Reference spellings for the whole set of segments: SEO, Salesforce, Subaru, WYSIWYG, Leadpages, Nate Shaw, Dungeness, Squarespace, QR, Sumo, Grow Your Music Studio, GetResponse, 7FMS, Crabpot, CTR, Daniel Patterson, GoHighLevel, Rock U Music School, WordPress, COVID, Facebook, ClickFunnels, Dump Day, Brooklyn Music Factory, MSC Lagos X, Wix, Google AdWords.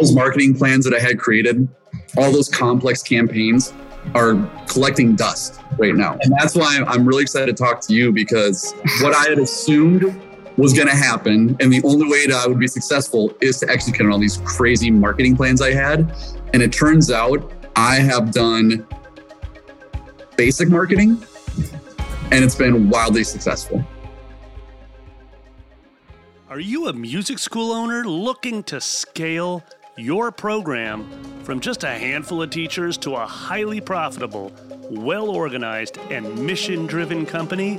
those marketing plans that I had created, all those complex campaigns are collecting dust right now. And that's why I'm really excited to talk to you, because what I had assumed was going to happen, and the only way that I would be successful is to execute on all these crazy marketing plans I had. And it turns out I have done basic marketing, and it's been wildly successful. Are you a music school owner looking to scale your program from just a handful of teachers to a highly profitable, well-organized, and mission-driven company?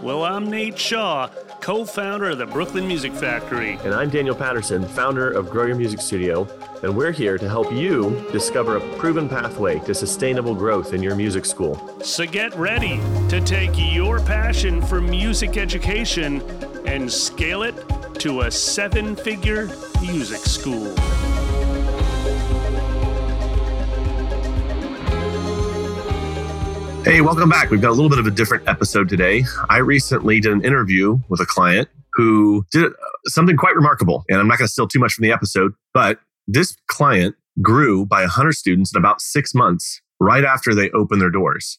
Well, I'm Nate Shaw, co-founder of the Brooklyn Music Factory. And I'm Daniel Patterson, founder of Grow Your Music Studio. And we're here to help you discover a proven pathway to sustainable growth in your music school. So get ready to take your passion for music education and scale it to a seven-figure music school. Hey, welcome back. We've got a little bit of a different episode today. I recently did an interview with a client who did something quite remarkable. And I'm not going to steal too much from the episode, but this client grew by 100 students in about 6 months right after they opened their doors.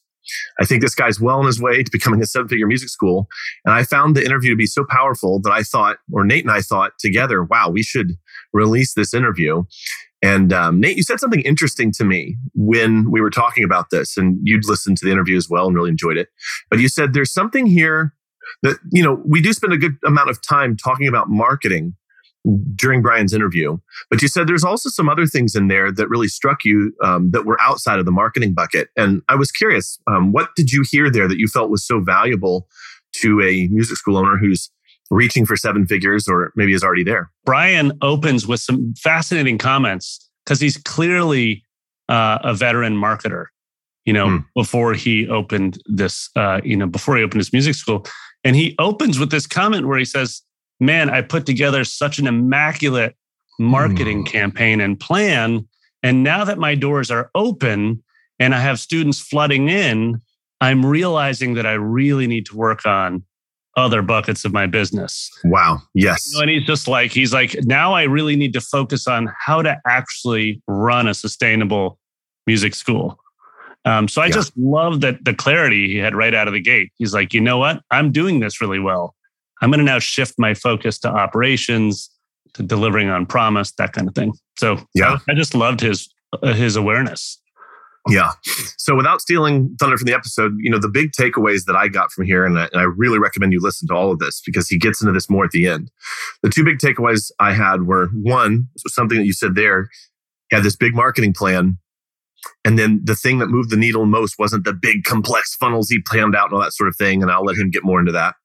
I think this guy's well on his way to becoming a seven-figure music school. And I found the interview to be so powerful that I thought, or Nate and I thought together, wow, we should release this interview. And Nate, you said something interesting to me when we were talking about this, and you'd listened to the interview as well and really enjoyed it. But you said there's something here that, you know, we do spend a good amount of time talking about marketing during Brian's interview. But you said there's also some other things in there that really struck you that were outside of the marketing bucket. And I was curious, what did you hear there that you felt was so valuable to a music school owner who's reaching for seven figures or maybe is already there? Brian opens with some fascinating comments because he's clearly a veteran marketer, you know, before he opened this, before he opened his music school. And he opens with this comment where he says, man, I put together such an immaculate marketing campaign and plan. And now that my doors are open and I have students flooding in, I'm realizing that I really need to work on other buckets of my business. Wow. Yes. You know, and he's like, now I really need to focus on how to actually run a sustainable music school. So I just love that the clarity he had right out of the gate. He's like, you know what? I'm doing this really well. I'm going to now shift my focus to operations, to delivering on promise, that kind of thing. So yeah, I just loved his awareness. Yeah. So without stealing thunder from the episode, you know, the big takeaways that I got from here, and I really recommend you listen to all of this because he gets into this more at the end. The two big takeaways I had were, one, something that you said there, you had this big marketing plan. And then the thing that moved the needle most wasn't the big complex funnels he planned out and all that sort of thing. And I'll let him get more into that.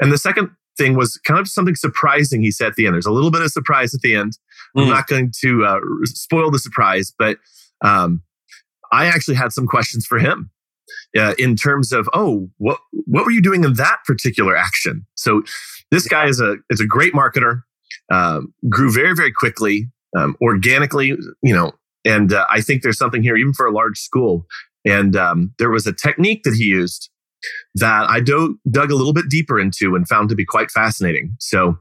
And the second thing was kind of something surprising he said at the end. There's a little bit of surprise at the end. I'm not going to spoil the surprise, but I actually had some questions for him in terms of, what were you doing in that particular action? So this guy is a great marketer, grew very, very quickly, organically, you know, and I think there's something here, even for a large school. And there was a technique that he used that I dug a little bit deeper into and found to be quite fascinating. So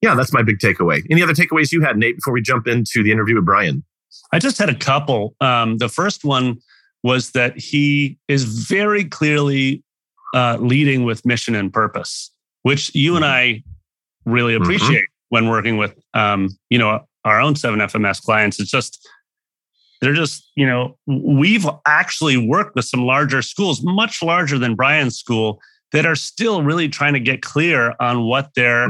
yeah, that's my big takeaway. Any other takeaways you had, Nate, before we jump into the interview with Brian? I just had a couple. The first one was that he is very clearly leading with mission and purpose, which you and I really appreciate when working with, our own 7FMS clients. It's just, they're just, you know, we've actually worked with some larger schools, much larger than Brian's school, that are still really trying to get clear on what their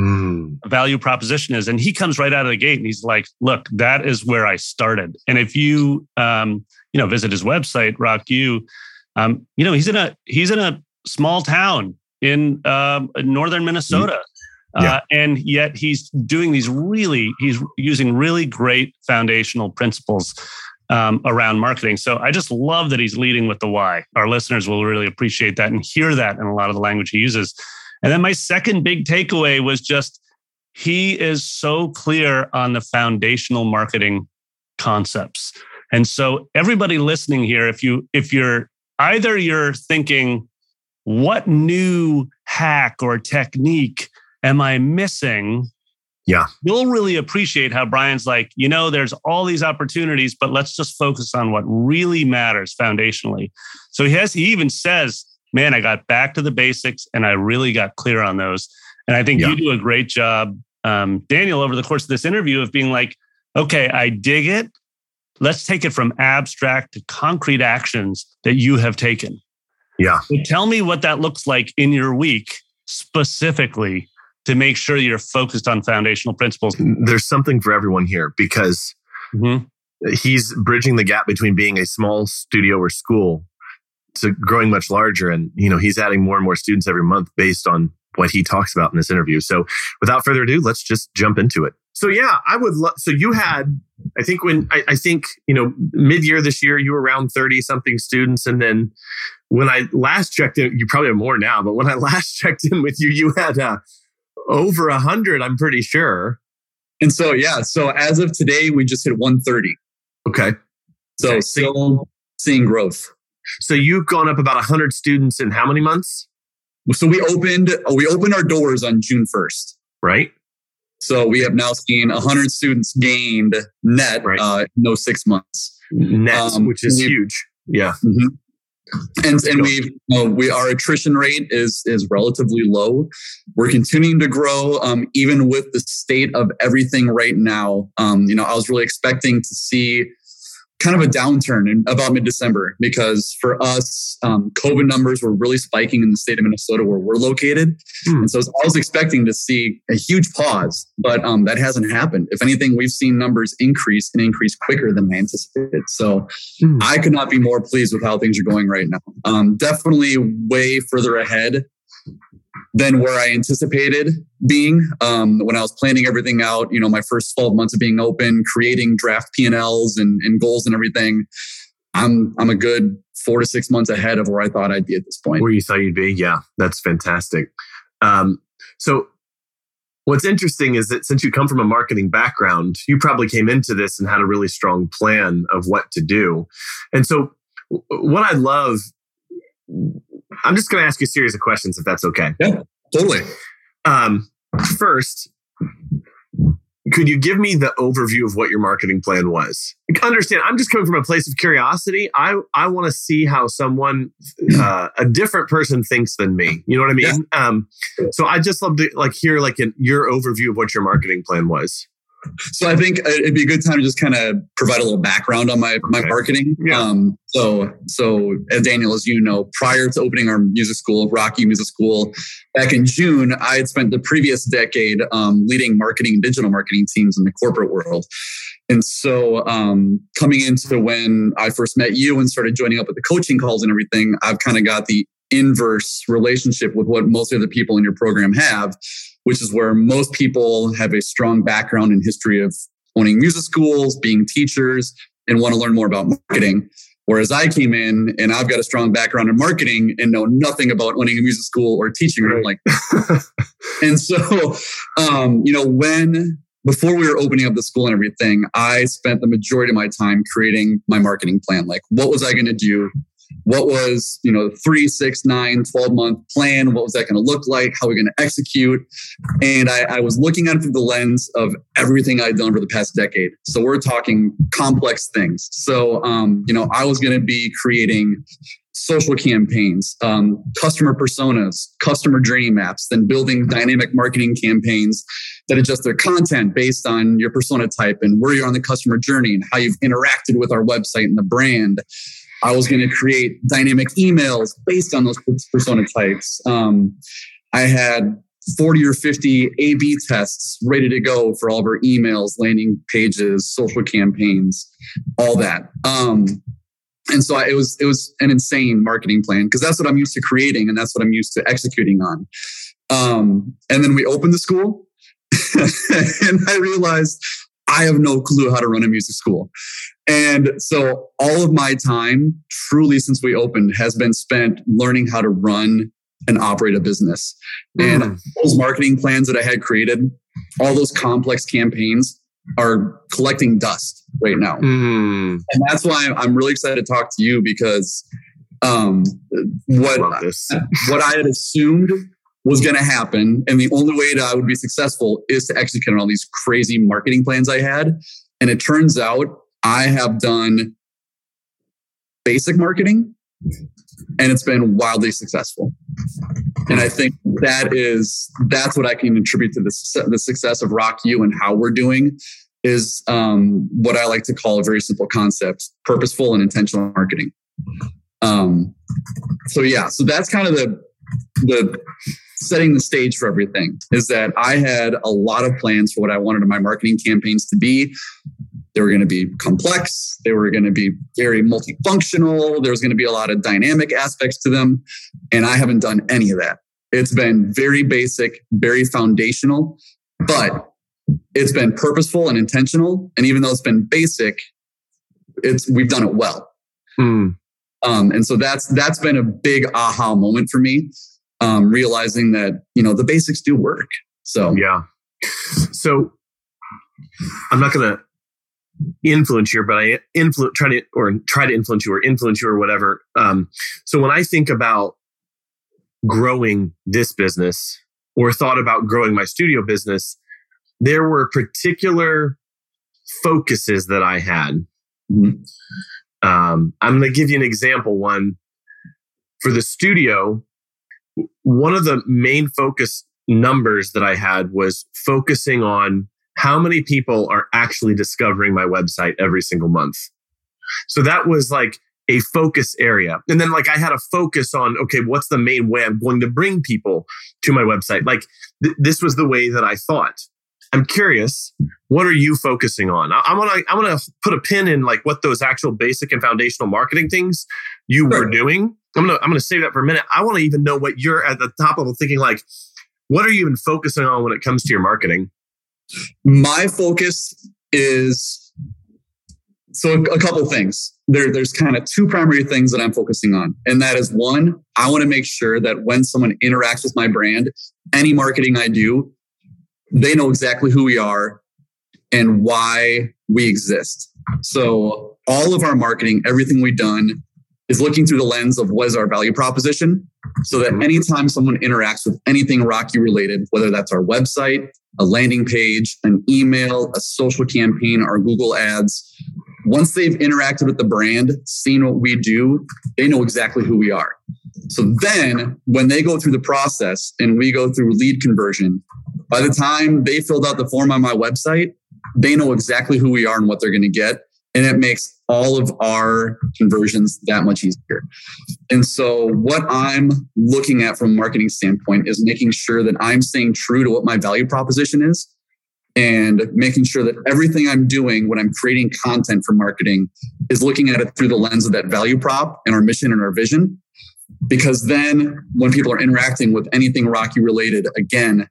value proposition is. And he comes right out of the gate and he's like, look, that is where I started. And if you, visit his website, Rock U, he's in a small town in northern Minnesota. And yet he's using really great foundational principles around marketing. So I just love that he's leading with the why. Our listeners will really appreciate that and hear that in a lot of the language he uses. And then my second big takeaway was just, he is so clear on the foundational marketing concepts. And so everybody listening here, if you're thinking, what new hack or technique am I missing Yeah. You'll really appreciate how Brian's like, you know, there's all these opportunities, but let's just focus on what really matters foundationally. So he even says, man, I got back to the basics and I really got clear on those. And I think you do a great job, Daniel, over the course of this interview of being like, okay, I dig it. Let's take it from abstract to concrete actions that you have taken. Yeah. So tell me what that looks like in your week specifically to make sure you're focused on foundational principles. There's something for everyone here because he's bridging the gap between being a small studio or school to growing much larger. And, you know, he's adding more and more students every month based on what he talks about in this interview. So without further ado, let's just jump into it. So yeah, I would love, so you had, I think when, I think, you know, mid-year this year, you were around 30 something students. And then when I last checked in, you probably have more now, but when I last checked in with you, you had over 100, I'm pretty sure. And so, yeah. So as of today, we just hit 130. Okay. So still seeing growth. So you've gone up about 100 students in how many months? So we opened our doors on June 1st. Right. So we have now seen 100 students gained net in those 6 months. Net, which is huge. Yeah. Mm-hmm. And our attrition rate is relatively low. We're continuing to grow, even with the state of everything right now. You know, I was really expecting to see kind of a downturn in about mid-December because for us, COVID numbers were really spiking in the state of Minnesota where we're located. And so I was expecting to see a huge pause, but that hasn't happened. If anything, we've seen numbers increase and increase quicker than I anticipated. So I could not be more pleased with how things are going right now. Definitely way further ahead than where I anticipated being when I was planning everything out. You know, my first 12 months of being open, creating draft P&Ls and goals and everything. I'm a good 4 to 6 months ahead of where I thought I'd be at this point. Where you thought you'd be, yeah, that's fantastic. So what's interesting is that since you come from a marketing background, you probably came into this and had a really strong plan of what to do. And so what I love. I'm just going to ask you a series of questions if that's okay. Yeah, totally. First, could you give me the overview of what your marketing plan was? Understand, I'm just coming from a place of curiosity. I want to see how someone, a different person thinks than me. You know what I mean? Yeah. So I just love to hear your overview of what your marketing plan was. So I think it'd be a good time to just kind of provide a little background on my marketing. Yeah. So as Daniel, as you know, prior to opening our music school, Rock U Music School, back in June, I had spent the previous decade leading marketing and digital marketing teams in the corporate world. And so coming into when I first met you and started joining up with the coaching calls and everything, I've kind of got the inverse relationship with what most of the people in your program have, which is where most people have a strong background and history of owning music schools, being teachers, and want to learn more about marketing. Whereas I came in and I've got a strong background in marketing and know nothing about owning a music school or teaching or anything like that. And so, you know, before we were opening up the school and everything, I spent the majority of my time creating my marketing plan. Like, what was I going to do? What was, you know, 3, 6, 9, 12-month plan? What was that going to look like? How are we going to execute? And I was looking at it through the lens of everything I'd done over the past decade. So we're talking complex things. So, you know, I was going to be creating social campaigns, customer personas, customer journey maps, then building dynamic marketing campaigns that adjust their content based on your persona type and where you're on the customer journey and how you've interacted with our website and the brand. I was going to create dynamic emails based on those persona types. I had 40 or 50 A/B tests ready to go for all of our emails, landing pages, social campaigns, all that. And so it was an insane marketing plan because that's what I'm used to creating and that's what I'm used to executing on. And then we opened the school and I realized I have no clue how to run a music school. And so all of my time, truly since we opened, has been spent learning how to run and operate a business. And those marketing plans that I had created, all those complex campaigns are collecting dust right now. And that's why I'm really excited to talk to you because what I had assumed was going to happen. And the only way that I would be successful is to execute on all these crazy marketing plans I had. And it turns out I have done basic marketing and it's been wildly successful. And I think that's what I can attribute to the success of Rock U and how we're doing is what I like to call a very simple concept, purposeful and intentional marketing. So that's kind of the setting the stage for everything is that I had a lot of plans for what I wanted my marketing campaigns to be. They were going to be complex. They were going to be very multifunctional. There was going to be a lot of dynamic aspects to them. And I haven't done any of that. It's been very basic, very foundational, but it's been purposeful and intentional. And even though it's been basic, we've done it well. And so that's been a big aha moment for me, realizing that, the basics do work. So, yeah. So I'm not going to influence you, but I try to influence you or whatever. So when I think about growing this business or thought about growing my studio business, there were particular focuses that I had. Mm-hmm. I'm going to give you an example. One, for the studio, one of the main focus numbers that I had was focusing on how many people are actually discovering my website every single month. So that was like a focus area. And then I had a focus on, okay, what's the main way I'm going to bring people to my website? This was the way that I thought. I'm curious, what are you focusing on? I want to put a pin in what those actual basic and foundational marketing things you were doing. I'm gonna save that for a minute. I want to even know what you're at the top level thinking. What are you even focusing on when it comes to your marketing? My focus is a couple things. There's kind of two primary things that I'm focusing on, and that is one, I want to make sure that when someone interacts with my brand, any marketing I do, they know exactly who we are and why we exist. So all of our marketing, everything we've done is looking through the lens of what is our value proposition, so that anytime someone interacts with anything Rock U related, whether that's our website, a landing page, an email, a social campaign, our Google ads, once they've interacted with the brand, seen what we do, they know exactly who we are. So then when they go through the process and we go through lead conversion, by the time they filled out the form on my website, they know exactly who we are and what they're going to get. And it makes all of our conversions that much easier. And so what I'm looking at from a marketing standpoint is making sure that I'm staying true to what my value proposition is and making sure that everything I'm doing when I'm creating content for marketing is looking at it through the lens of that value prop and our mission and our vision. Because then when people are interacting with anything Rock U related, again,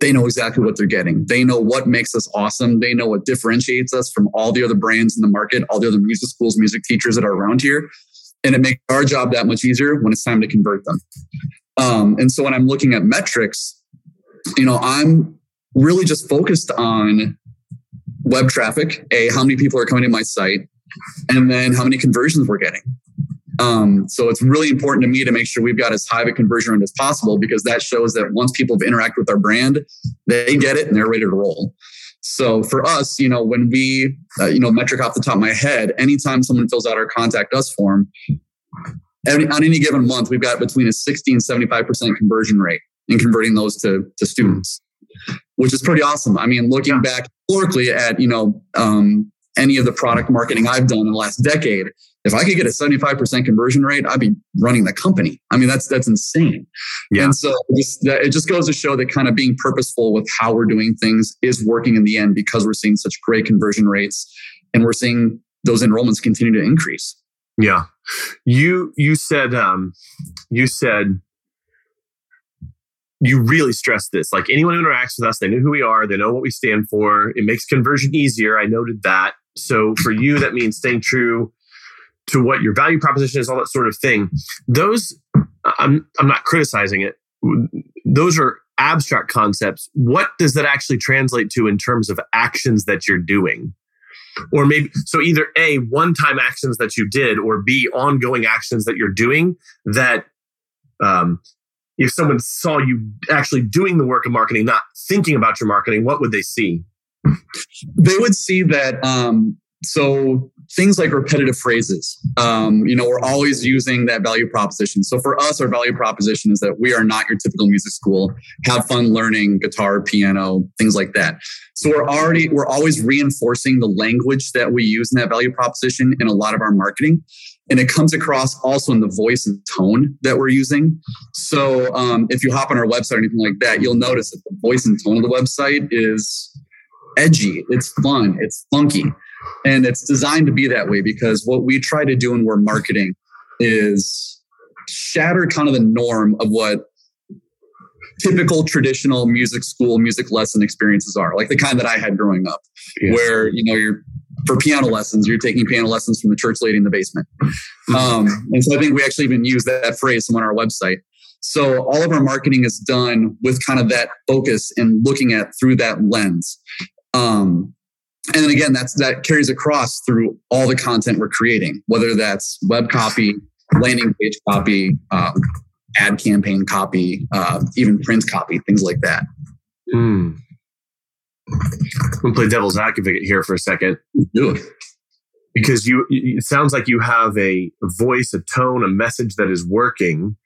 they know exactly what they're getting. They know what makes us awesome. They know what differentiates us from all the other brands in the market, all the other music schools, music teachers that are around here. And it makes our job that much easier when it's time to convert them. And so when I'm looking at metrics, I'm really just focused on web traffic. How many people are coming to my site? And then how many conversions we're getting. So it's really important to me to make sure we've got as high of a conversion rate as possible, because that shows that once people have interacted with our brand, they get it and they're ready to roll. So for us, when we, metric off the top of my head, anytime someone fills out our contact us form, on any given month, we've got between a 60 and 75% conversion rate in converting those to students, which is pretty awesome. I mean, looking back historically at, any of the product marketing I've done in the last decade, if I could get a 75% conversion rate, I'd be running the company. I mean, that's insane. Yeah. And so it just goes to show that kind of being purposeful with how we're doing things is working in the end, because we're seeing such great conversion rates and we're seeing those enrollments continue to increase. Yeah. You said you really stress this. Anyone who interacts with us, they know who we are. They know what we stand for. It makes conversion easier. I noted that. So for you, that means staying true to what your value proposition is, all that sort of thing. Those, I'm not criticizing it. Those are abstract concepts. What does that actually translate to in terms of actions that you're doing? Or maybe, so either A, one-time actions that you did, or B, ongoing actions that you're doing that if someone saw you actually doing the work of marketing, not thinking about your marketing, what would they see? They would see that, so things like repetitive phrases, we're always using that value proposition. So for us, our value proposition is that we are not your typical music school. Have fun learning guitar, piano, things like that. So we're always reinforcing the language that we use in that value proposition in a lot of our marketing. And it comes across also in the voice and tone that we're using. So if you hop on our website or anything like that, you'll notice that the voice and tone of the website is edgy. It's fun. It's funky. And it's designed to be that way because what we try to do when we're marketing is shatter kind of the norm of what typical traditional music school, music lesson experiences are, like the kind that I had growing up, where, for piano lessons, you're taking piano lessons from the church lady in the basement. And so I think we actually even use that phrase on our website. So all of our marketing is done with kind of that focus and looking at through that lens. And then again, that carries across through all the content we're creating, whether that's web copy, landing page copy, ad campaign copy, even print copy, things like that. I'm going to play devil's advocate here for a second. Do it. Because it sounds like you have a voice, a tone, a message that is working.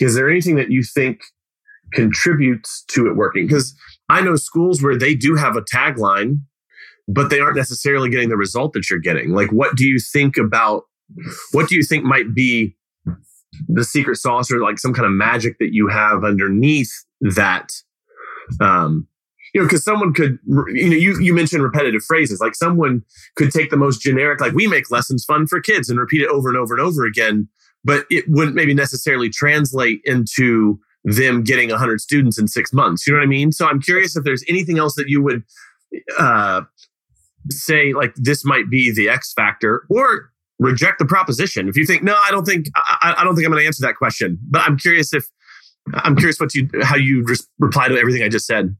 Is there anything that you think contributes to it working? Because I know schools where they do have a tagline, but they aren't necessarily getting the result that you're getting. Like, what do you think might be the secret sauce or like some kind of magic that you have underneath that? Because someone could, you mentioned repetitive phrases. Like someone could take the most generic, like we make lessons fun for kids and repeat it over and over and over again, but it wouldn't maybe necessarily translate into them getting 100 students in 6 months. You know what I mean? So I'm curious if there's anything else that you would say, like this might be the X factor, or reject the proposition. If you think, no, I don't think I'm going to answer that question. But I'm curious how you reply to everything I just said.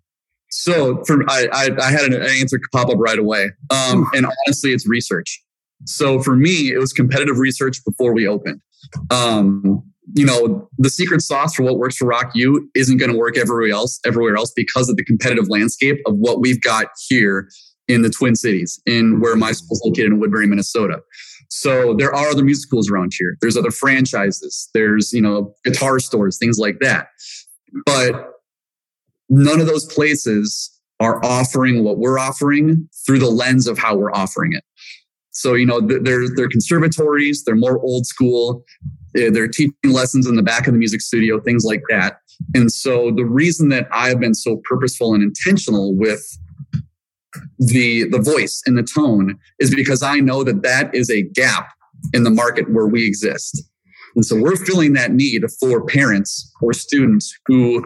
So I had an answer pop up right away. And honestly, it's research. So for me, it was competitive research before we opened. The secret sauce for what works for Rock U isn't going to work everywhere else because of the competitive landscape of what we've got here in the Twin Cities, in where my school's located in Woodbury, Minnesota. So there are other music schools around here. There's other franchises. There's, guitar stores, things like that. But none of those places are offering what we're offering through the lens of how we're offering it. So, they're conservatories. They're more old school. They're teaching lessons in the back of the music studio, things like that. And so the reason that I've been so purposeful and intentional with the voice and the tone is because I know that is a gap in the market where we exist. And so we're filling that need for parents or students who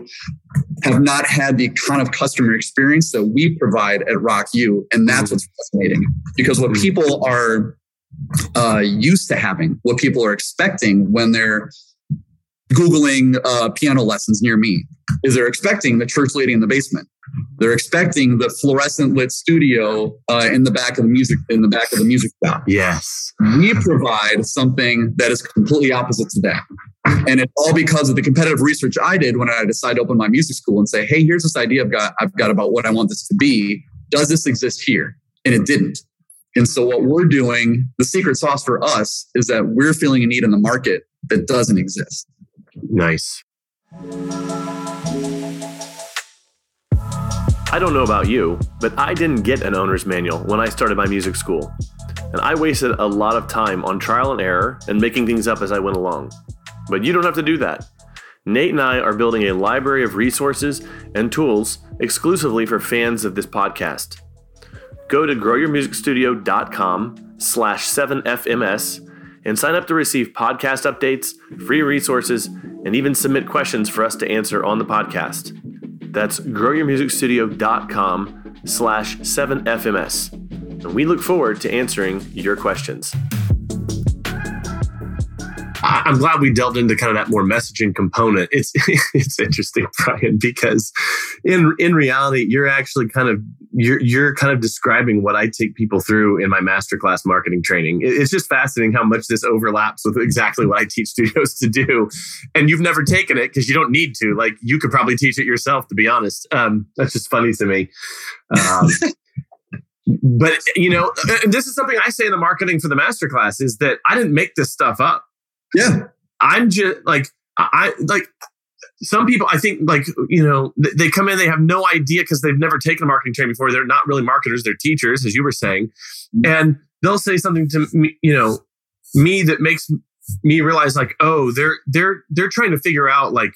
have not had the kind of customer experience that we provide at Rock U. And that's what's fascinating, because what people are used to having, what people are expecting when they're Googling piano lessons near me, is they're expecting the church lady in the basement. They're expecting the fluorescent lit studio in the back of the music shop. Yes. We provide something that is completely opposite to that. And it's all because of the competitive research I did when I decided to open my music school and say, hey, here's this idea I've got about what I want this to be. Does this exist here? And it didn't. And so what we're doing, the secret sauce for us, is that we're feeling a need in the market that doesn't exist. Nice. I don't know about you, but I didn't get an owner's manual when I started my music school. And I wasted a lot of time on trial and error and making things up as I went along. But you don't have to do that. Nate and I are building a library of resources and tools exclusively for fans of this podcast. Go to growyourmusicstudio.com/7FMS and sign up to receive podcast updates, free resources, and even submit questions for us to answer on the podcast. That's growyourmusicstudio.com/7FMS. And we look forward to answering your questions. I'm glad we delved into kind of that more messaging component. It's interesting, Brian, because in reality, you're kind of describing what I take people through in my masterclass marketing training. It's just fascinating how much this overlaps with exactly what I teach studios to do. And you've never taken it because you don't need to. Like, you could probably teach it yourself, to be honest. That's just funny to me. But, you know, and this is something I say in the marketing for the masterclass, is that I didn't make this stuff up. Yeah. I'm just like, some people, I think, like, you know, they come in, they have no idea because they've never taken a marketing training before. They're not really marketers, they're teachers, as you were saying. And they'll say something to me, you know, me that makes me realize, like, oh, they're trying to figure out, like,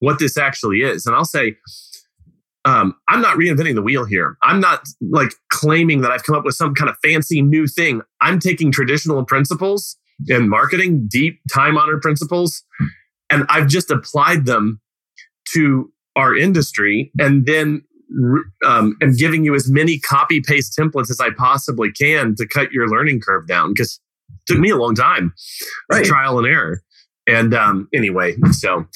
what this actually is. And I'll say, I'm not reinventing the wheel here. I'm not, like, claiming that I've come up with some kind of fancy new thing. I'm taking traditional principles in marketing, deep, time-honored principles, and I've just applied them to our industry, and then I'm giving you as many copy-paste templates as I possibly can to cut your learning curve down, because it took me a long time, right? Trial and error. And anyway, so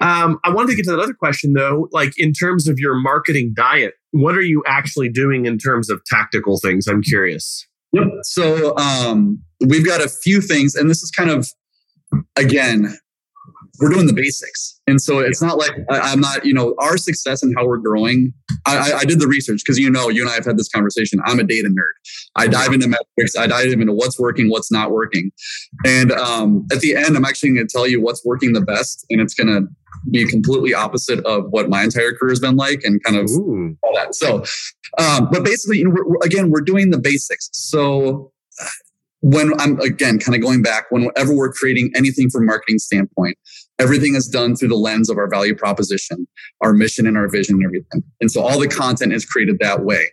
I wanted to get to another question, though. Like, in terms of your marketing diet, what are you actually doing in terms of tactical things? I'm curious. Yep. So we've got a few things, and this is kind of, again, we're doing the basics. And so it's not like I'm not, you know, our success and how we're growing. I did the research because, you know, you and I have had this conversation. I'm a data nerd. I dive into metrics. I dive into what's working, what's not working. And at the end, I'm actually going to tell you what's working the best. And it's going to be completely opposite of what my entire career has been like and kind of all that. So, but basically, you know, we're doing the basics. So when I'm, again, kind of going back, whenever we're creating anything from a marketing standpoint, everything is done through the lens of our value proposition, our mission and our vision and everything. And so all the content is created that way.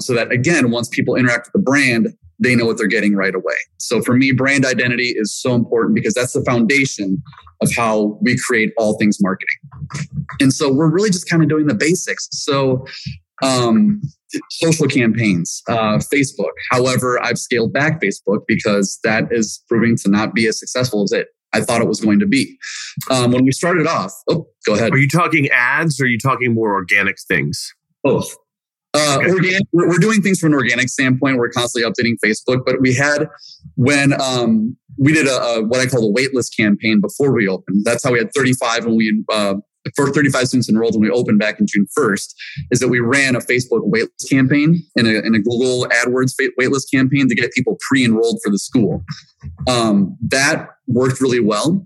So that, again, once people interact with the brand, they know what they're getting right away. So for me, brand identity is so important because that's the foundation of how we create all things marketing. And so we're really just kind of doing the basics. So social campaigns, Facebook. However, I've scaled back Facebook because that is proving to not be as successful as I thought it was going to be. When we started off, go ahead. Are you talking ads or are you talking more organic things? Both. Okay. Organic, we're doing things from an organic standpoint. We're constantly updating Facebook, but we had, when we did a what I call a waitlist campaign before we opened. That's how we had 35 when we for 35 students enrolled when we opened back in June 1st, is that we ran a Facebook waitlist campaign and a Google AdWords waitlist campaign to get people pre-enrolled for the school. That worked really well.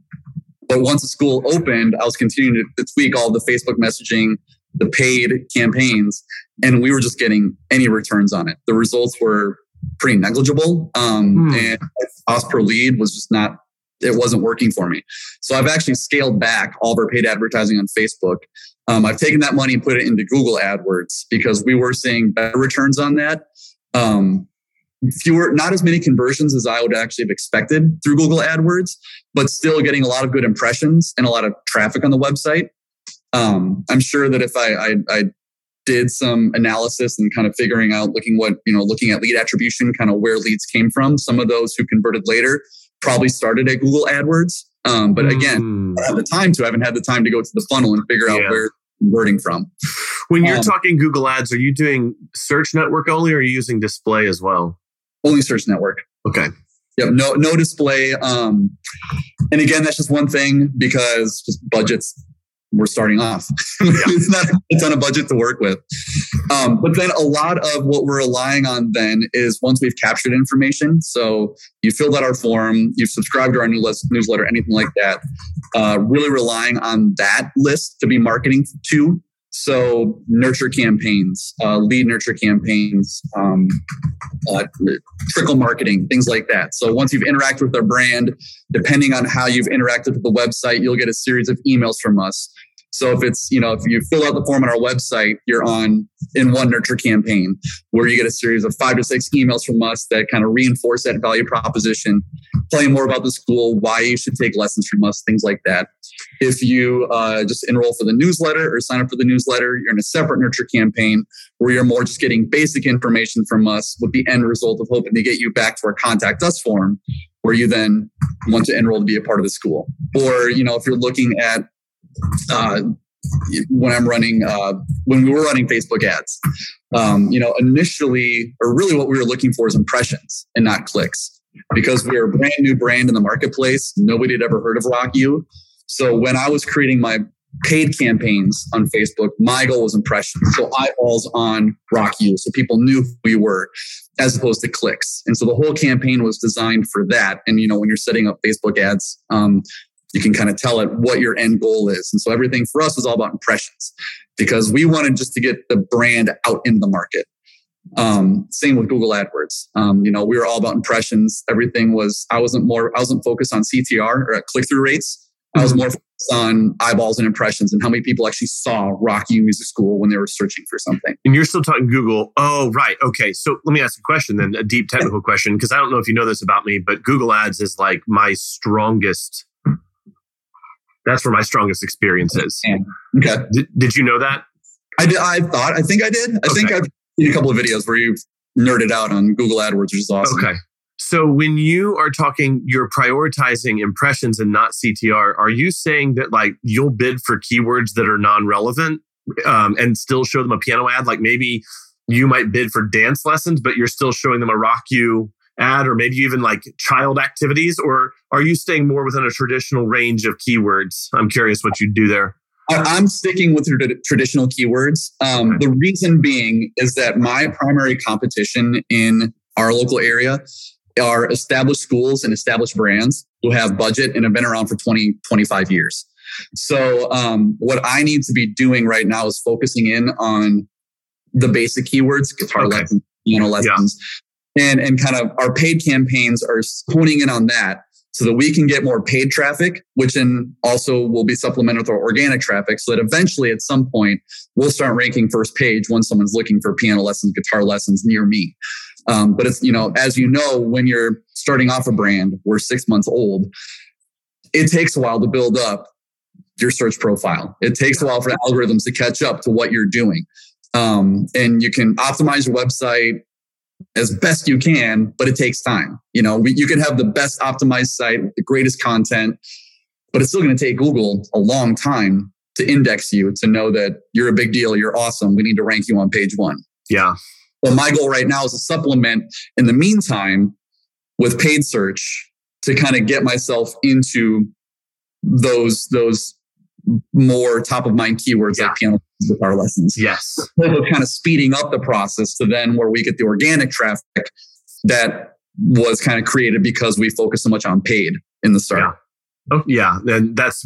But once the school opened, I was continuing to tweak all the Facebook messaging, the paid campaigns, and we were just getting any returns on it. The results were pretty negligible. And cost per lead was just not... it wasn't working for me. So I've actually scaled back all of our paid advertising on Facebook. I've taken that money and put it into Google AdWords because we were seeing better returns on that. Not as many conversions as I would actually have expected through Google AdWords, but still getting a lot of good impressions and a lot of traffic on the website. I'm sure that if I did some analysis and kind of figuring out, looking at lead attribution, kind of where leads came from, some of those who converted later probably started at Google AdWords. But again, I haven't had the time to go to the funnel and figure out where converting from. When you're talking Google Ads, are you doing search network only or are you using display as well? Only search network. Okay. Yep. No display. And again, that's just one thing because just budgets, we're starting off. It's not a ton of budget to work with. But then a lot of what we're relying on then is once we've captured information. So you filled out our form, you've subscribed to our newsletter, anything like that. Really relying on that list to be marketing to. So nurture campaigns, lead nurture campaigns, trickle marketing, things like that. So once you've interacted with our brand, depending on how you've interacted with the website, you'll get a series of emails from us. So if it's, you know, if you fill out the form on our website, you're in one nurture campaign where you get a series of 5 to 6 emails from us that kind of reinforce that value proposition, tell you more about the school, why you should take lessons from us, things like that. If you just enroll for the newsletter or sign up for the newsletter, you're in a separate nurture campaign where you're more just getting basic information from us with the end result of hoping to get you back to our contact us form where you then want to enroll to be a part of the school. Or, you know, if you're looking at when I'm running, when we were running Facebook ads, initially, or really what we were looking for is impressions and not clicks, because we are a brand new brand in the marketplace. Nobody had ever heard of Rock U. So when I was creating my paid campaigns on Facebook, my goal was impressions. So eyeballs on Rock U. So people knew who we were as opposed to clicks. And so the whole campaign was designed for that. And, you know, when you're setting up Facebook ads, you can kind of tell it what your end goal is. And so everything for us was all about impressions because we wanted just to get the brand out into the market. Same with Google AdWords. We were all about impressions. Everything was, I wasn't focused on CTR or click-through rates. I was more focused on eyeballs and impressions and how many people actually saw Rock U Music School when they were searching for something. And you're still talking Google. Oh, right. Okay. So let me ask a question then, a deep technical question, because I don't know if you know this about me, but Google Ads is like my strongest. That's where my strongest experience is. Okay. Did you know that? I think I did. I think I've seen a couple of videos where you've nerded out on Google AdWords, which is awesome. Okay. So when you are talking, you're prioritizing impressions and not CTR. Are you saying that like you'll bid for keywords that are non-relevant and still show them a piano ad? Like maybe you might bid for dance lessons, but you're still showing them a Rock U ad, or maybe even like child activities, or are you staying more within a traditional range of keywords? I'm curious what you do there. I'm sticking with traditional keywords. The reason being is that my primary competition in our local area are established schools and established brands who have budget and have been around for 20, 25 years. So what I need to be doing right now is focusing in on the basic keywords, guitar lessons, piano lessons. Yeah. And kind of our paid campaigns are honing in on that so that we can get more paid traffic, which then also will be supplemented with our organic traffic so that eventually at some point, we'll start ranking first page when someone's looking for piano lessons, guitar lessons near me. But it's, as you know, when you're starting off a brand, we're 6 months old, it takes a while to build up your search profile. It takes a while for the algorithms to catch up to what you're doing. And you can optimize your website as best you can, but it takes time. You can have the best optimized site, the greatest content, but it's still going to take Google a long time to index you, to know that you're a big deal, you're awesome, we need to rank you on page one. Yeah. So my goal right now is to supplement in the meantime with paid search to kind of get myself into those more top of mind keywords like piano guitar lessons. Yes. So kind of speeding up the process to then where we get the organic traffic that was kind of created because we focus so much on paid in the start. Yeah. Oh, yeah. And that's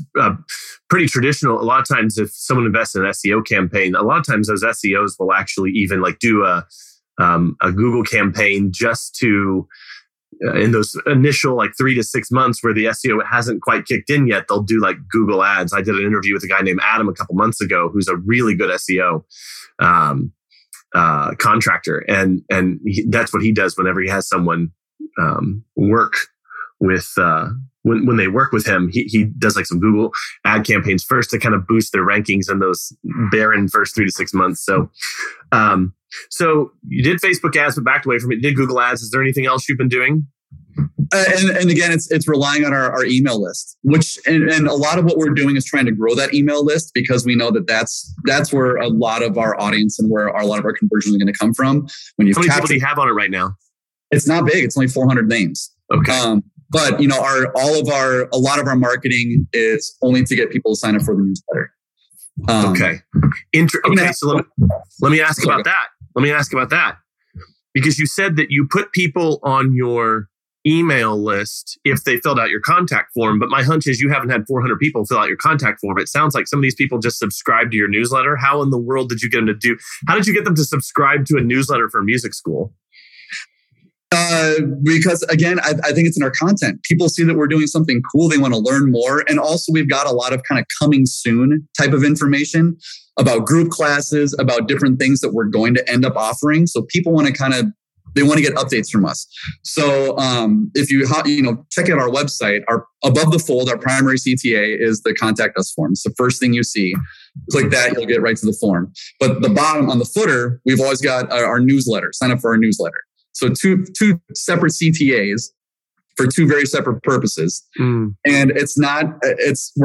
pretty traditional. A lot of times if someone invests in an SEO campaign, a lot of times those SEOs will actually even like do a Google campaign just to... in those initial 3 to 6 months where the SEO hasn't quite kicked in yet, they'll do like Google ads. I did an interview with a guy named Adam a couple months ago, who's a really good SEO contractor. And that's what he does whenever he has someone work with, when they work with him, he does like some Google ad campaigns first to kind of boost their rankings in those barren first 3 to 6 months. So you did Facebook ads, but backed away from it. You did Google ads. Is there anything else you've been doing? And again, it's relying on our email list, which and a lot of what we're doing is trying to grow that email list because we know that that's where a lot of our audience and where a lot of our conversions are going to come from. How many people do you have on it right now? It's not big. It's only 400 names. Okay. But a lot of our marketing is only to get people to sign up for the newsletter. So let me ask about that. Because you said that you put people on your email list if they filled out your contact form. But my hunch is you haven't had 400 people fill out your contact form. It sounds like some of these people just subscribe to your newsletter. How did you get them to subscribe to a newsletter for music school? Because again, I think it's in our content. People see that we're doing something cool. They want to learn more. And also we've got a lot of kind of coming soon type of information about group classes, about different things that we're going to end up offering. So people want to they want to get updates from us. So if you, check out our website, above the fold, our primary CTA is the contact us form. It's the first thing you see. Click that, you'll get right to the form. But the bottom on the footer, we've always got our newsletter. Sign up for our newsletter. So two separate CTAs for two very separate purposes. And we're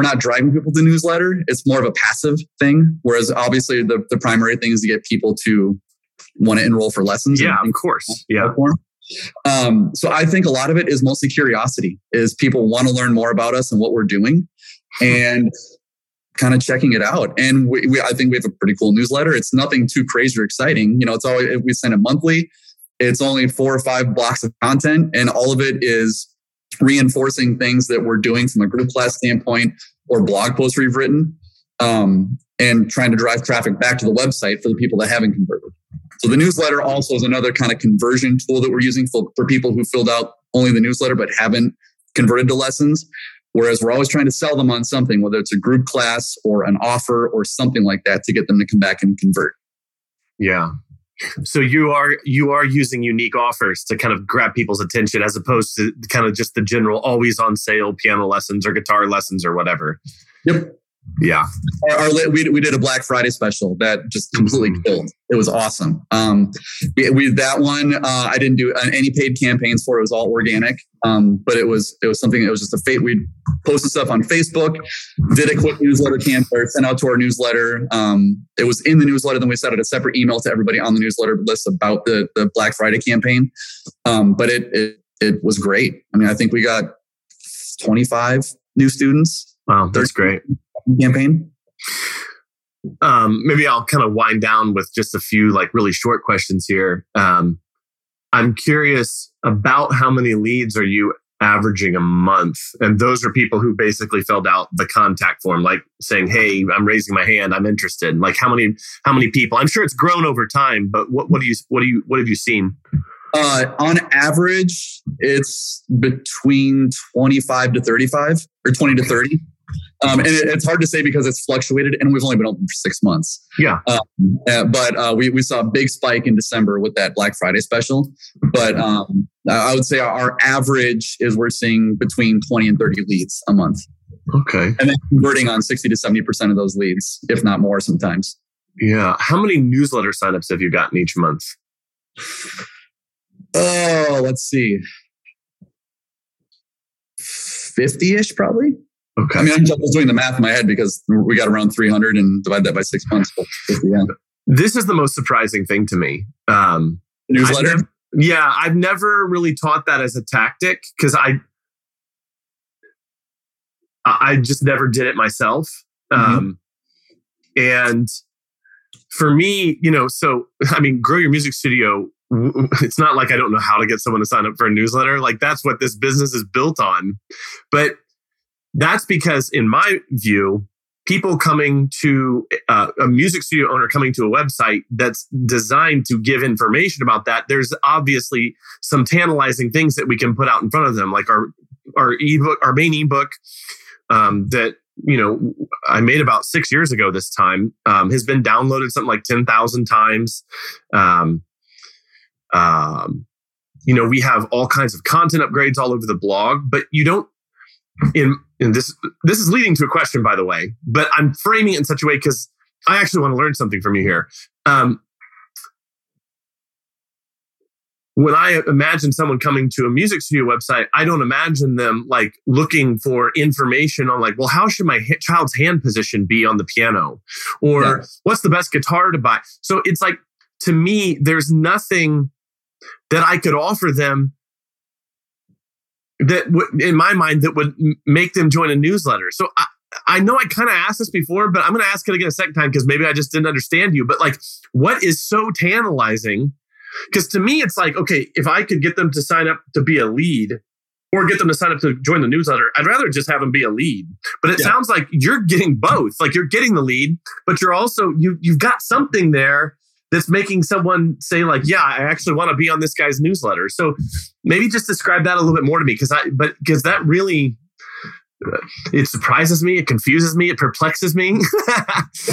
not driving people to newsletter. It's more of a passive thing. Whereas obviously the primary thing is to get people to want to enroll for lessons. Yeah, of course. Yeah. So I think a lot of it is mostly curiosity, is people want to learn more about us and what we're doing and kind of checking it out. And I think we have a pretty cool newsletter. It's nothing too crazy or exciting. You know, it's always, we send it monthly. It's only 4 or 5 blocks of content, and all of it is reinforcing things that we're doing from a group class standpoint or blog posts we've written, and trying to drive traffic back to the website for the people that haven't converted. So the newsletter also is another kind of conversion tool that we're using for people who filled out only the newsletter but haven't converted to lessons. Whereas we're always trying to sell them on something, whether it's a group class or an offer or something like that, to get them to come back and convert. Yeah. So you are using unique offers to kind of grab people's attention, as opposed to kind of just the general always on sale piano lessons or guitar lessons or whatever. Yep. Yeah. We did a Black Friday special that just completely killed. It was awesome. That one, I didn't do any paid campaigns for. It was all organic. But it was something that was just a fate. We posted stuff on Facebook, did a quick newsletter campaign, sent out to our newsletter. It was in the newsletter. Then we sent out a separate email to everybody on the newsletter list about the Black Friday campaign. But it was great. I mean, I think we got 25 new students. Wow, that's great. Campaign. Maybe I'll kind of wind down with just a few like really short questions here. I'm curious about how many leads are you averaging a month? And those are people who basically filled out the contact form, like saying, "Hey, I'm raising my hand. I'm interested." Like how many people? I'm sure it's grown over time, but what have you seen? On average, it's between 25 to 35 or 20 to 30. And it's hard to say because it's fluctuated, and we've only been open for 6 months. Yeah. But we saw a big spike in December with that Black Friday special. But I would say our average is we're seeing between 20 and 30 leads a month. Okay. And then converting on 60 to 70% of those leads, if not more sometimes. Yeah. How many newsletter signups have you gotten each month? Oh, let's see. 50-ish probably. Okay. I mean, I'm just doing the math in my head because we got around 300 and divide that by 6 months. Yeah. This is the most surprising thing to me. Newsletter? I've never really taught that as a tactic because I just never did it myself. And for me, you know, so, I mean, Grow Your Music Studio, it's not like I don't know how to get someone to sign up for a newsletter. Like, that's what this business is built on. But that's because, in my view, people coming to a music studio owner coming to a website that's designed to give information about that, there's obviously some tantalizing things that we can put out in front of them, like our ebook, our main ebook that you know I made about 6 years ago. This time has been downloaded something like 10,000 times. You know, we have all kinds of content upgrades all over the blog, but you don't. This is leading to a question, by the way, but I'm framing it in such a way because I actually want to learn something from you here. When I imagine someone coming to a music studio website, I don't imagine them like looking for information on like, well, how should my child's hand position be on the piano? Or what's the best guitar to buy? So it's like, to me, there's nothing that I could offer them in my mind, that would make them join a newsletter. So I know I kind of asked this before, but I'm going to ask it again a second time because maybe I just didn't understand you. But like, what is so tantalizing? Because to me, it's like, okay, if I could get them to sign up to be a lead or get them to sign up to join the newsletter, I'd rather just have them be a lead. But it sounds like you're getting both. Like you're getting the lead, but you're also, you've got something there that's making someone say like, yeah, I actually want to be on this guy's newsletter. So maybe just describe that a little bit more to me. Because that really, it surprises me. It confuses me. It perplexes me.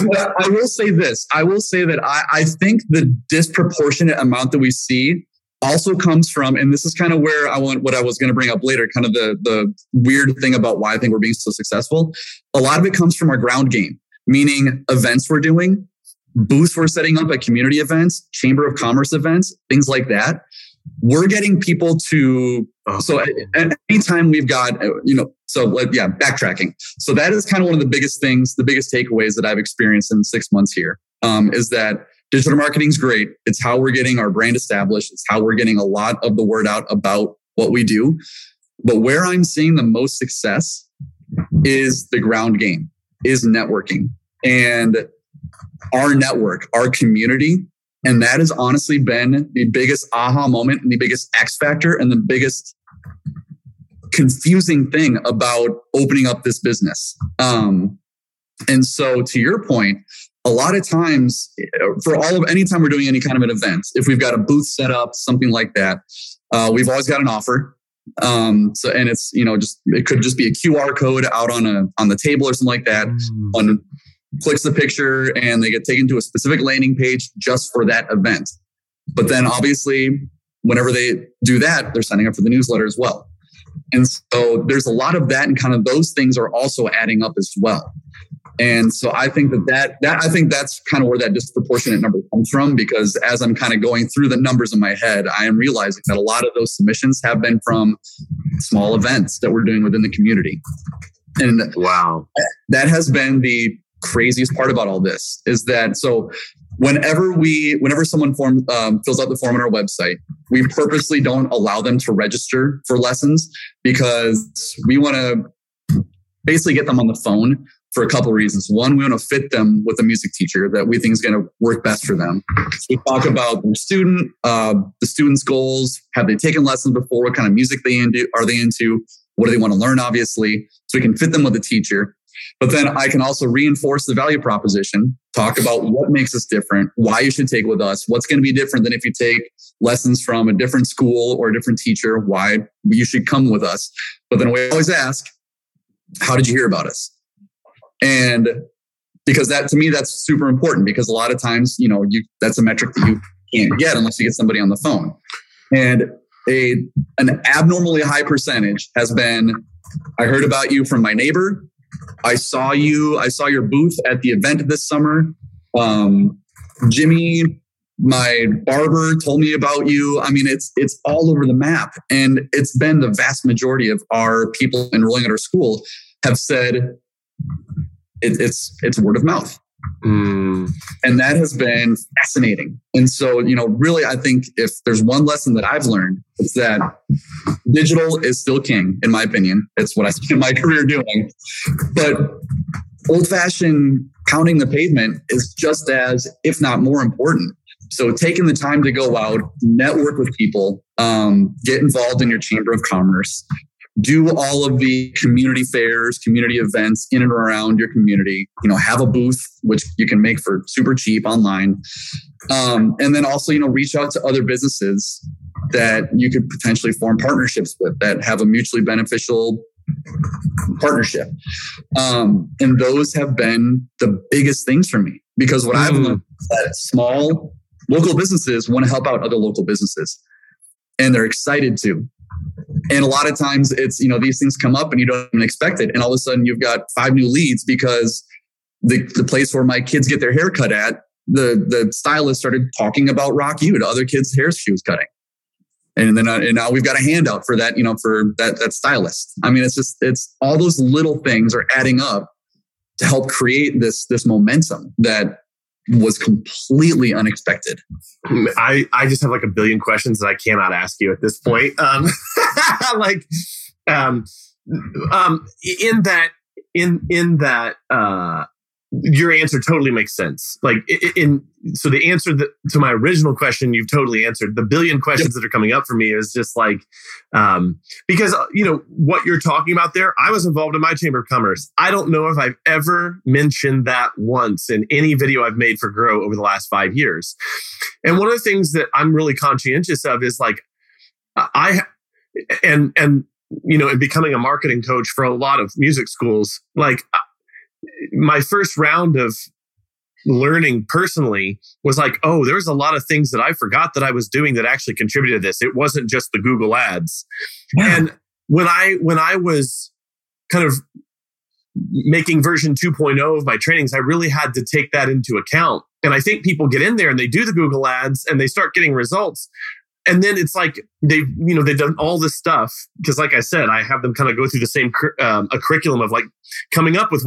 Well, I will say this. I will say that I think the disproportionate amount that we see also comes from, and this is kind of where what I was going to bring up later, kind of the weird thing about why I think we're being so successful. A lot of it comes from our ground game, meaning events we're doing, booths we're setting up at community events, chamber of commerce events, things like that. we're getting people to, so at any time we've got, backtracking. So that is kind of one of the biggest things, the biggest takeaways that I've experienced in 6 months here, is that digital marketing is great. It's how we're getting our brand established. It's how we're getting a lot of the word out about what we do. But where I'm seeing the most success is the ground game, is networking and our network, our community. And that has honestly been the biggest aha moment and the biggest X factor and the biggest confusing thing about opening up this business. And so to your point, a lot of times anytime we're doing any kind of an event, if we've got a booth set up, something like that, we've always got an offer. So, and it's, it could just be a QR code out on the table or something like that. One clicks the picture and they get taken to a specific landing page just for that event. But then obviously, whenever they do that, they're signing up for the newsletter as well. And so there's a lot of that, and kind of those things are also adding up as well. And so I think that I think that's kind of where that disproportionate number comes from, because as I'm kind of going through the numbers in my head, I am realizing that a lot of those submissions have been from small events that we're doing within the community. And wow, that has been the craziest part about all this, is that so whenever someone fills out the form on our website, we purposely don't allow them to register for lessons, because we want to basically get them on the phone for a couple of reasons. One, we want to fit them with a music teacher that we think is going to work best for them. So we talk about their student, the student's goals. Have they taken lessons before? What kind of music are they into? What do they want to learn, obviously? So we can fit them with a teacher. But then I can also reinforce the value proposition, talk about what makes us different, why you should take with us, what's going to be different than if you take lessons from a different school or a different teacher, why you should come with us. But then we always ask, how did you hear about us? And because that, to me, that's super important, because a lot of times, that's a metric that you can't get unless you get somebody on the phone. And an abnormally high percentage has been, I heard about you from my neighbor. I saw your booth at the event this summer. Jimmy, my barber, told me about you. I mean, it's all over the map. And it's been the vast majority of our people enrolling at our school have said, it's word of mouth. And that has been fascinating. And so, really, I think if there's one lesson that I've learned, it's that digital is still king, in my opinion. It's what I spent my career doing. But old-fashioned pounding the pavement is just as, if not more important. So taking the time to go out, network with people, get involved in your chamber of commerce, do all of the community fairs, community events in and around your community. Have a booth, which you can make for super cheap online. And then also, reach out to other businesses that you could potentially form partnerships with that have a mutually beneficial partnership. And those have been the biggest things for me, because what I've learned is that small local businesses want to help out other local businesses, and they're excited to. And a lot of times it's, these things come up and you don't even expect it. And all of a sudden you've got 5 new leads because the place where my kids get their hair cut at, the stylist started talking about Rock U to other kids' hair she was cutting. And then and now we've got a handout for that, for that stylist. I mean, it's all those little things are adding up to help create this momentum that was completely unexpected. I just have like a billion questions that I cannot ask you at this point. Your answer totally makes sense. So the answer to my original question, you've totally answered. The billion questions that are coming up for me is just because what you're talking about there, I was involved in my Chamber of Commerce. I don't know if I've ever mentioned that once in any video I've made for Grow over the last 5 years. And one of the things that I'm really conscientious of is in becoming a marketing coach for a lot of music schools, my first round of learning personally was there was a lot of things that I forgot that I was doing that actually contributed to this. It wasn't just the Google ads. Yeah. And when I was kind of making version 2.0 of my trainings, I really had to take that into account. And I think people get in there and they do the Google ads and they start getting results. And then it's like they've done all this stuff because, like I said, I have them kind of go through the same a curriculum of like coming up with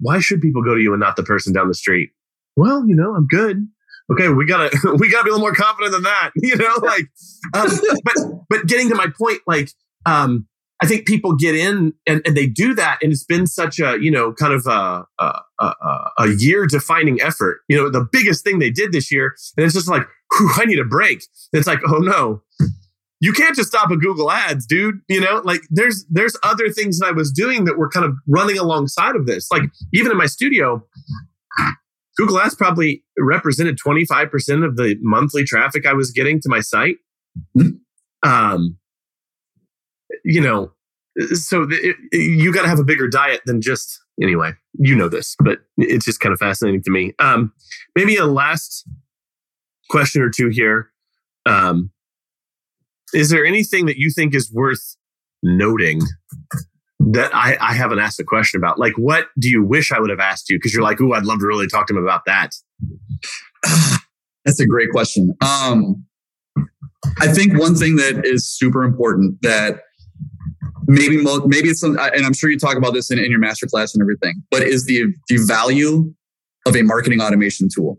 why should people go to you and not the person down the street? Well, I'm good. Okay, we gotta be a little more confident than that, But getting to my point, I think people get in and they do that, and it's been such a kind of a year defining effort. The biggest thing they did this year, and it's just like, whew, I need a break. It's like, oh no, you can't just stop at Google Ads, dude. There's other things that I was doing that were kind of running alongside of this. Like even in my studio, Google Ads probably represented 25% of the monthly traffic I was getting to my site. You got to have a bigger diet than just, anyway, this, but it's just kind of fascinating to me. Maybe a last question or two here. Is there anything that you think is worth noting that I haven't asked a question about? Like, what do you wish I would have asked you? Because you're like, ooh, I'd love to really talk to him about that. That's a great question. I think one thing that is super important that maybe it's something, and I'm sure you talk about this in your masterclass and everything, but is the value of a marketing automation tool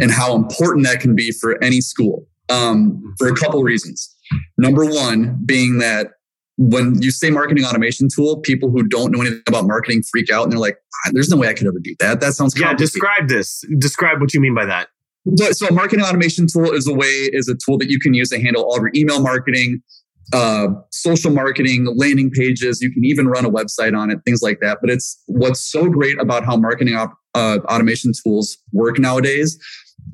and how important that can be for any school for a couple reasons. Number one being that when you say marketing automation tool, people who don't know anything about marketing freak out and they're like, there's no way I could ever do that. That sounds complicated. Yeah, describe this. Describe what you mean by that. So a marketing automation tool is a tool that you can use to handle all of your email marketing, social marketing, landing pages. You can even run a website on it, things like that. But it's what's so great about how marketing automation tools work nowadays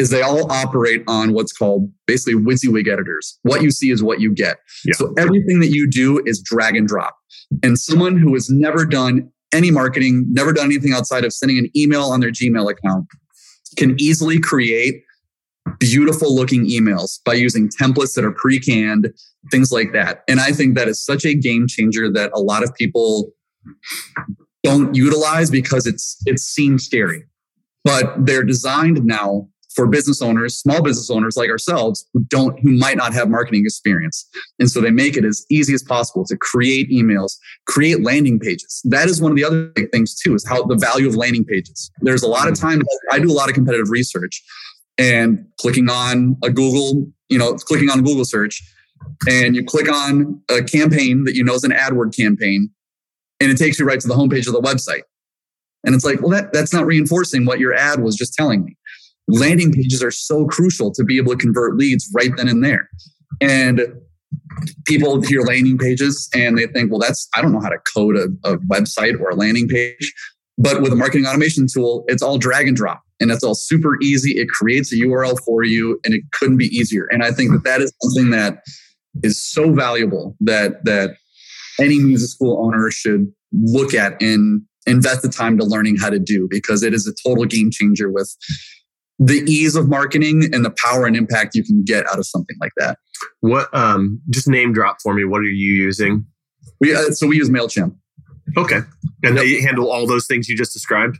is they all operate on what's called basically WYSIWYG editors. What you see is what you get. Yeah. So everything that you do is drag and drop. And someone who has never done any marketing, never done anything outside of sending an email on their Gmail account, can easily create beautiful looking emails by using templates that are pre-canned, things like that. And I think that is such a game changer that a lot of people don't utilize because it seems scary. But they're designed now for business owners, small business owners like ourselves who might not have marketing experience. And so they make it as easy as possible to create emails, create landing pages. That is one of the other big things too, is how the value of landing pages. There's a lot of times I do a lot of competitive research and clicking on a Google search and you click on a campaign that is an AdWord campaign and it takes you right to the homepage of the website. And it's like, well, that's not reinforcing what your ad was just telling me. Landing pages are so crucial to be able to convert leads right then and there. And people hear landing pages and they think, well, I don't know how to code a website or a landing page. But with a marketing automation tool, it's all drag and drop. And it's all super easy. It creates a URL for you and it couldn't be easier. And I think that is something that is so valuable that any music school owner should look at and invest the time to learning how to do, because it is a total game changer with the ease of marketing and the power and impact you can get out of something like that. What, just name drop for me. What are you using? We use MailChimp. Okay. And they handle all those things you just described?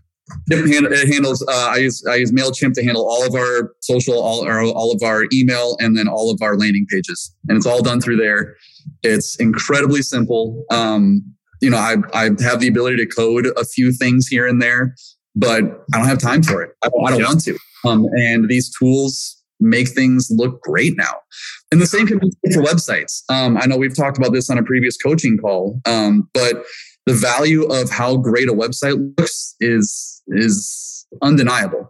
It handles, I use MailChimp to handle all of our social, all of our email, and then all of our landing pages. And it's all done through there. It's incredibly simple. I have the ability to code a few things here and there, but I don't have time for it. I don't want to. And these tools make things look great now. And the same can be for websites. I know we've talked about this on a previous coaching call, but the value of how great a website looks is undeniable.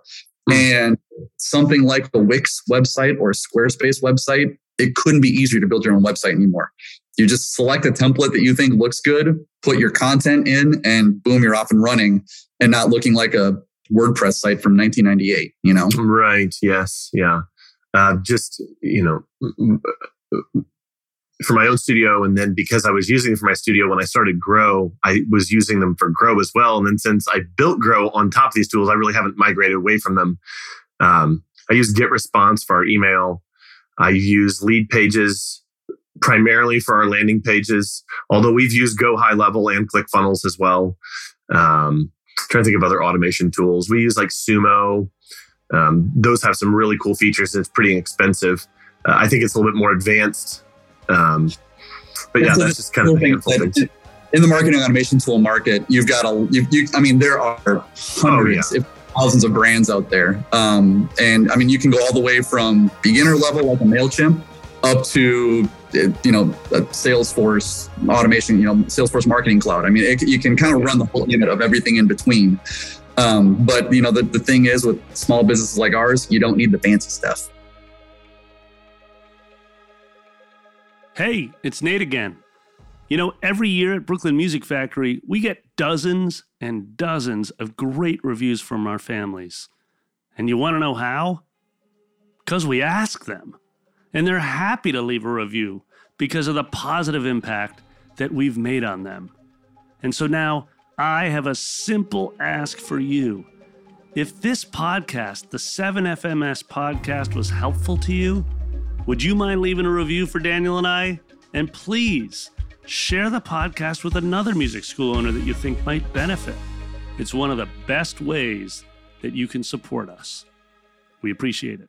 And something like the Wix website or Squarespace website, it couldn't be easier to build your own website anymore. You just select a template that you think looks good, put your content in, and boom, you're off and running and not looking like a WordPress site from 1998, Right. Yes. Yeah. For my own studio. And then because I was using it for my studio, when I started Grow, I was using them for Grow as well. And then since I built Grow on top of these tools, I really haven't migrated away from them. I use GetResponse for our email. I use Leadpages primarily for our landing pages, although we've used GoHighLevel and ClickFunnels as well. Trying to think of other automation tools. We use like Sumo. Those have some really cool features and it's pretty inexpensive. I think it's a little bit more advanced. But yeah, that's just kind of the handful thing. In the marketing automation tool market, you've got I mean, there are hundreds, if thousands of brands out there. And I mean, you can go all the way from beginner level, like a MailChimp, up to, you know, Salesforce automation, you know, Salesforce Marketing Cloud. I mean, you can kind of run the whole unit of everything in between. But, you know, the thing is with small businesses like ours, you don't need the fancy stuff. Hey, it's Nate again. You know, every year at Brooklyn Music Factory, we get dozens and dozens of great reviews from our families. And you want to know how? Because we ask them. And they're happy to leave a review because of the positive impact that we've made on them. And so now I have a simple ask for you. If this podcast, the 7FMS podcast, was helpful to you, would you mind leaving a review for Daniel and I? And please share the podcast with another music school owner that you think might benefit. It's one of the best ways that you can support us. We appreciate it.